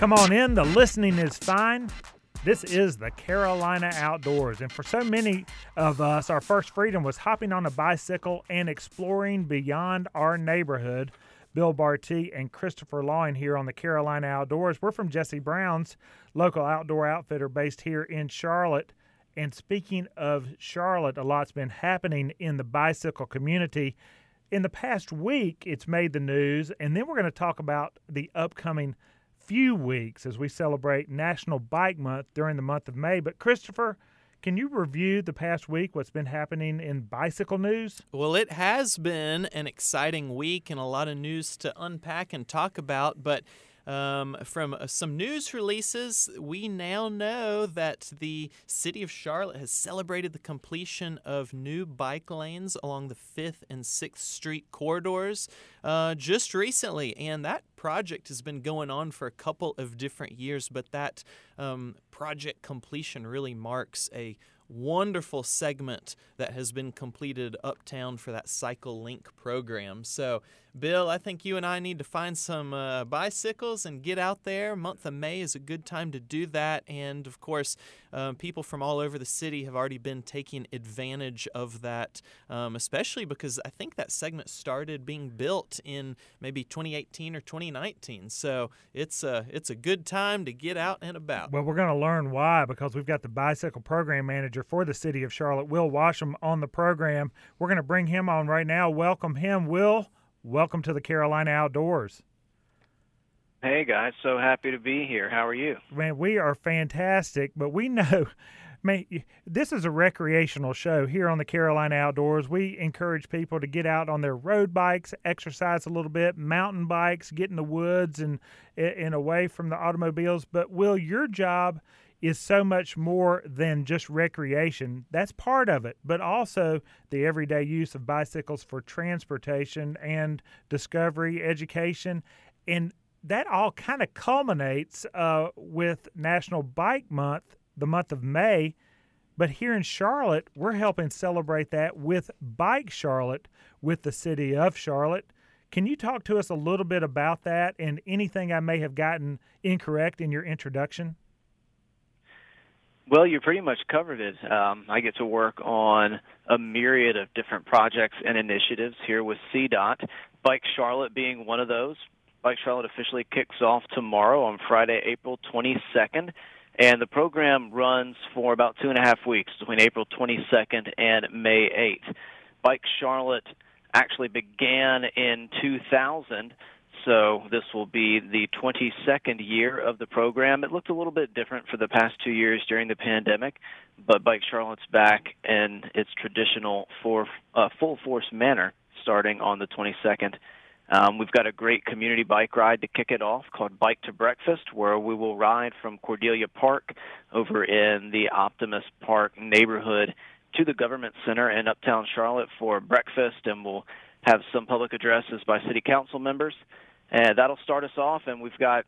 Come on in. The listening is fine. This is the Carolina Outdoors, and for so many of us, our first freedom was hopping on a bicycle and exploring beyond our neighborhood. Bill Barti and Christopher Lawing here on the Carolina Outdoors. We're from Jesse Brown's, local outdoor outfitter based here in Charlotte. And speaking of Charlotte, a lot's been happening in the bicycle community. In the past week, it's made the news, and then we're going to talk about the upcoming few weeks as we celebrate National Bike Month during the month of May. But Christopher, can you review the past week, what's been happening in bicycle news? Well, it has been an exciting week and a lot of news to unpack and talk about, but from some news releases, we now know that the city of Charlotte has celebrated the completion of new bike lanes along the 5th and 6th Street corridors just recently. And that project has been going on for a couple of different years, but that project completion really marks a wonderful segment that has been completed uptown for that CycleLink program. So, Bill, I think you and I need to find some bicycles and get out there. Month of May is a good time to do that. And, of course, people from all over the city have already been taking advantage of that, especially because I think that segment started being built in maybe 2018 or 2019. So it's a good time to get out and about. Well, we're going to learn why, because we've got the bicycle program manager for the city of Charlotte, Will Washam, on the program. We're going to bring him on right now. Welcome him, Will. Welcome to the Carolina Outdoors. Hey, guys. So happy to be here. How are you? Man, we are fantastic, but we know, man, this is a recreational show here on the Carolina Outdoors. We encourage people to get out on their road bikes, exercise a little bit, mountain bikes, get in the woods and away from the automobiles. But, Will, your job is so much more than just recreation. That's part of it, but also the everyday use of bicycles for transportation and discovery, education, and that all kind of culminates with National Bike Month, the month of May. But here in Charlotte, we're helping celebrate that with Bike Charlotte with the city of Charlotte. Can you talk to us a little bit about that and anything I may have gotten incorrect in your introduction? Well, you pretty much covered it. I get to work on a myriad of different projects and initiatives here with CDOT, Bike Charlotte being one of those. Bike Charlotte officially kicks off tomorrow on Friday, April 22nd, and the program runs for about 2.5 weeks between April 22nd and May 8th. Bike Charlotte actually began in 2000. So this will be the 22nd year of the program. It looked a little bit different for the past 2 years during the pandemic, but Bike Charlotte's back in its traditional full-force manner starting on the 22nd. We've got a great community bike ride to kick it off called Bike to Breakfast, where we will ride from Cordelia Park over in the Optimist Park neighborhood to the Government Center in Uptown Charlotte for breakfast, and we'll have some public addresses by city council members. And that'll start us off, and we've got,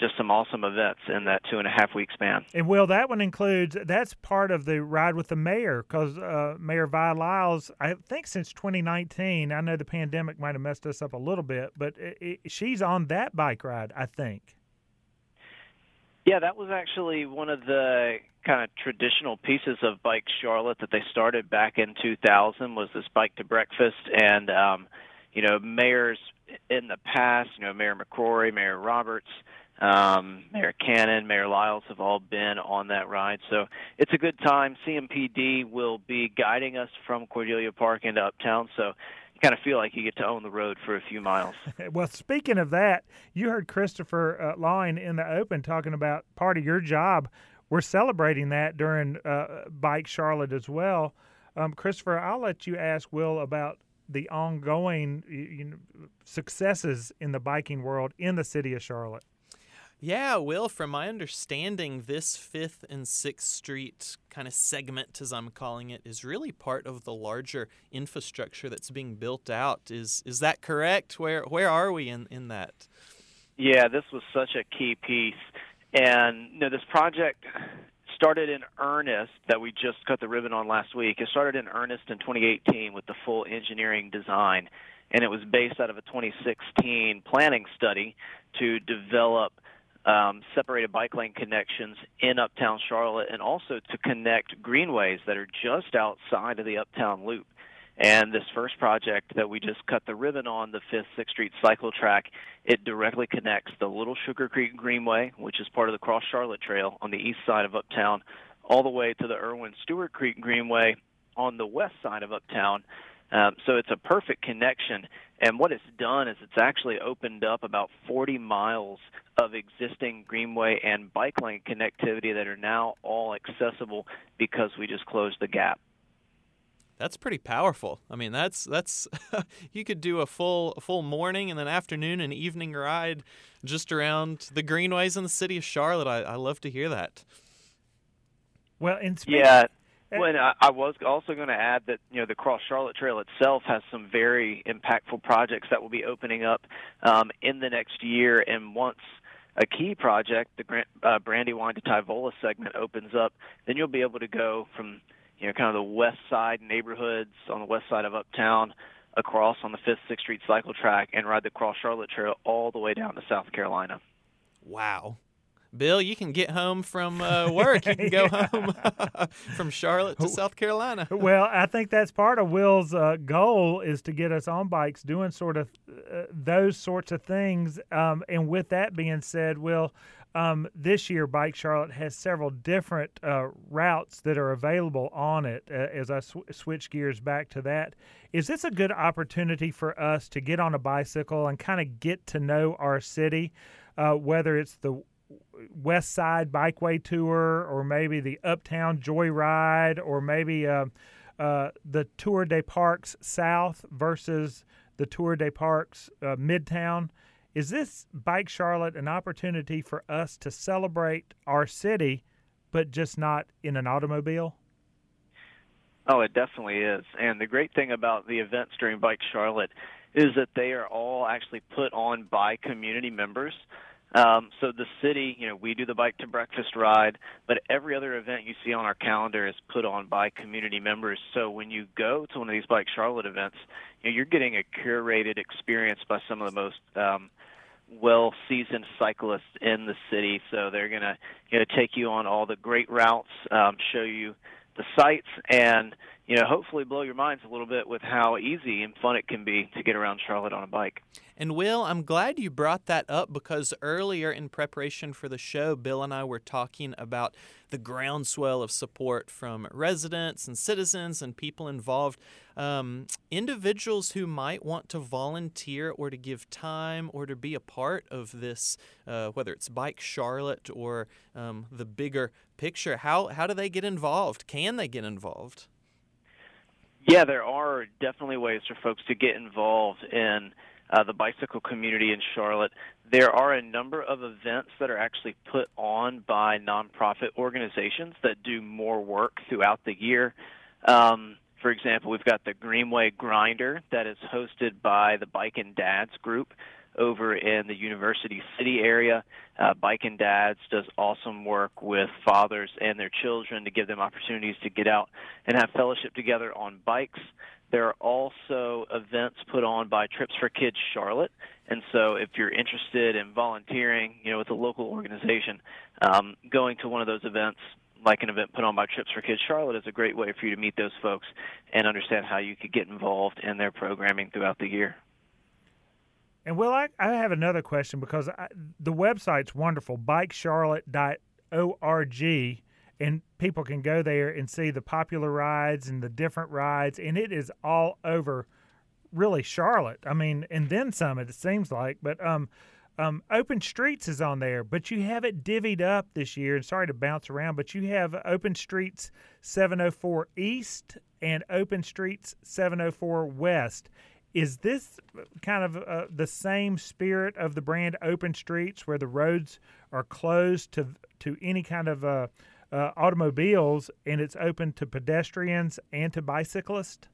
just some awesome events in that 2.5 week span. And, Will, that one includes, that's part of the ride with the mayor, because Mayor Vi Lyles, I think since 2019, I know the pandemic might have messed us up a little bit, but she's on that bike ride, I think. Yeah, that was actually one of the kind of traditional pieces of Bike Charlotte that they started back in 2000 was this Bike to Breakfast. And, mayors in the past, Mayor McCrory, Mayor Roberts, Mayor Cannon, Mayor Lyles have all been on that ride. So it's a good time. CMPD will be guiding us from Cordelia Park into Uptown. So you kind of feel like you get to own the road for a few miles. Well, speaking of that, you heard Christopher Lawing in the open talking about part of your job. We're celebrating that during Bike Charlotte as well. Christopher, I'll let you ask Will about the ongoing successes in the biking world in the city of Charlotte. Yeah, Will, from my understanding, this 5th and 6th Street kind of segment, as I'm calling it, is really part of the larger infrastructure that's being built out. Is that correct? Where are we in that? Yeah, this was such a key piece. And, this project started in earnest that we just cut the ribbon on last week. It started in earnest in 2018 with the full engineering design, and it was based out of a 2016 planning study to develop separated bike lane connections in Uptown Charlotte, and also to connect greenways that are just outside of the Uptown Loop. And this first project that we just cut the ribbon on, the 5th, 6th Street Cycle Track, it directly connects the Little Sugar Creek Greenway, which is part of the Cross Charlotte Trail on the east side of Uptown, all the way to the Irwin-Stewart Creek Greenway on the west side of Uptown. So it's a perfect connection. And what it's done is it's actually opened up about 40 miles of existing greenway and bike lane connectivity that are now all accessible because we just closed the gap. That's pretty powerful. I mean, that's you could do a full morning and then afternoon and evening ride just around the greenways in the city of Charlotte. I love to hear that. Well, and I was also going to add that, you know, the Cross Charlotte Trail itself has some very impactful projects that will be opening up in the next year. And once a key project, the Brandywine to Tyvola segment, opens up, then you'll be able to go from, you know, kind of the west side neighborhoods on the west side of Uptown across on the 5th, 6th Street Cycle Track and ride the Cross Charlotte Trail all the way down to South Carolina. Wow. Bill, you can get home from work. You can go home from Charlotte to South Carolina. Well, I think that's part of Will's goal, is to get us on bikes doing sort of those sorts of things. And with that being said, Will, this year Bike Charlotte has several different routes that are available on it. As I switch gears back to that, is this a good opportunity for us to get on a bicycle and kind of get to know our city, whether it's the West Side Bikeway Tour, or maybe the Uptown Joyride, or maybe the Tour de Parcs South versus the Tour de Parcs Midtown? Is this Bike Charlotte an opportunity for us to celebrate our city, but just not in an automobile? Oh, it definitely is. And the great thing about the events during Bike Charlotte is that they are all actually put on by community members. So the city, you know, we do the Bike to Breakfast ride, but every other event you see on our calendar is put on by community members. So when you go to one of these Bike Charlotte events, you know, you're getting a curated experience by some of the most well-seasoned cyclists in the city. So they're going to, you know, take you on all the great routes, show you the sights, and, you know, hopefully blow your minds a little bit with how easy and fun it can be to get around Charlotte on a bike. And, Will, I'm glad you brought that up, because earlier in preparation for the show, Bill and I were talking about the groundswell of support from residents and citizens and people involved, individuals who might want to volunteer or to give time or to be a part of this, whether it's Bike Charlotte or the bigger picture. How do they get involved? Can they get involved? Yeah, there are definitely ways for folks to get involved in the bicycle community in Charlotte. There are a number of events that are actually put on by nonprofit organizations that do more work throughout the year. For example, we've got the Greenway Grinder that is hosted by the Bike and Dads group over in the University City area. Bike and Dads does awesome work with fathers and their children to give them opportunities to get out and have fellowship together on bikes. There are also events put on by Trips for Kids Charlotte, and so if you're interested in volunteering, you know, with a local organization, going to one of those events, like an event put on by Trips for Kids Charlotte, is a great way for you to meet those folks and understand how you could get involved in their programming throughout the year. And, Will, I have another question, because the website's wonderful, bikecharlotte.org, and people can go there and see the popular rides and the different rides, and it is all over, really, Charlotte. I mean, and then some, it seems like. But Open Streets is on there, but you have it divvied up this year. And sorry to bounce around, but you have Open Streets 704 East and Open Streets 704 West. Is this kind of the same spirit of the brand Open Streets, where the roads are closed to any kind of automobiles, and it's open to pedestrians and to bicyclists?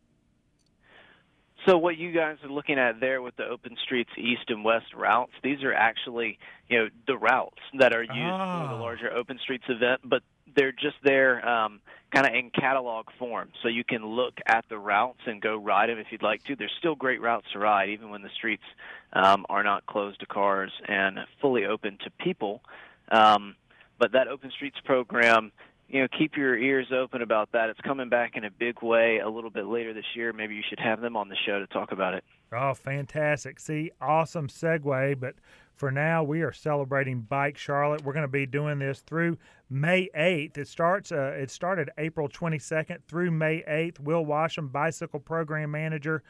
So what you guys are looking at there with the Open Streets East and West routes, these are actually, you know, the routes that are used for the larger Open Streets event, but They're just there kind of in catalog form, so you can look at the routes and go ride them if you'd like to. There's still great routes to ride, even when the streets are not closed to cars and fully open to people. But that Open Streets program, you know, keep your ears open about that. It's coming back in a big way a little bit later this year. Maybe you should have them on the show to talk about it. Oh, fantastic. See, awesome segue. But for now, we are celebrating Bike Charlotte. We're going to be doing this through May 8th. It started April 22nd through May 8th. Will Washam, Bicycle Program Manager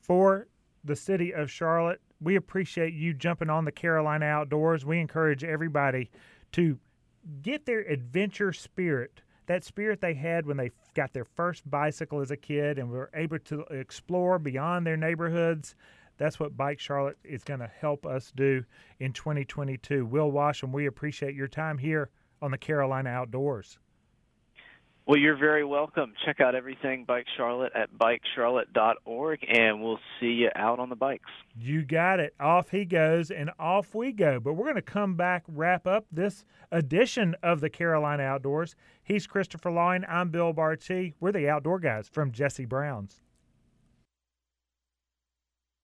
for the City of Charlotte. We appreciate you jumping on the Carolina Outdoors. We encourage everybody to get their adventure spirit, that spirit they had when they got their first bicycle as a kid and were able to explore beyond their neighborhoods. That's what Bike Charlotte is going to help us do in 2022. Will Washam, we appreciate your time here on the Carolina Outdoors. Well, you're very welcome. Check out everything Bike Charlotte at bikecharlotte.org, and we'll see you out on the bikes. You got it. Off he goes, and off we go. But we're going to come back, wrap up this edition of the Carolina Outdoors. He's Christopher Lawing. I'm Bill Barti. We're the Outdoor Guys from Jesse Brown's.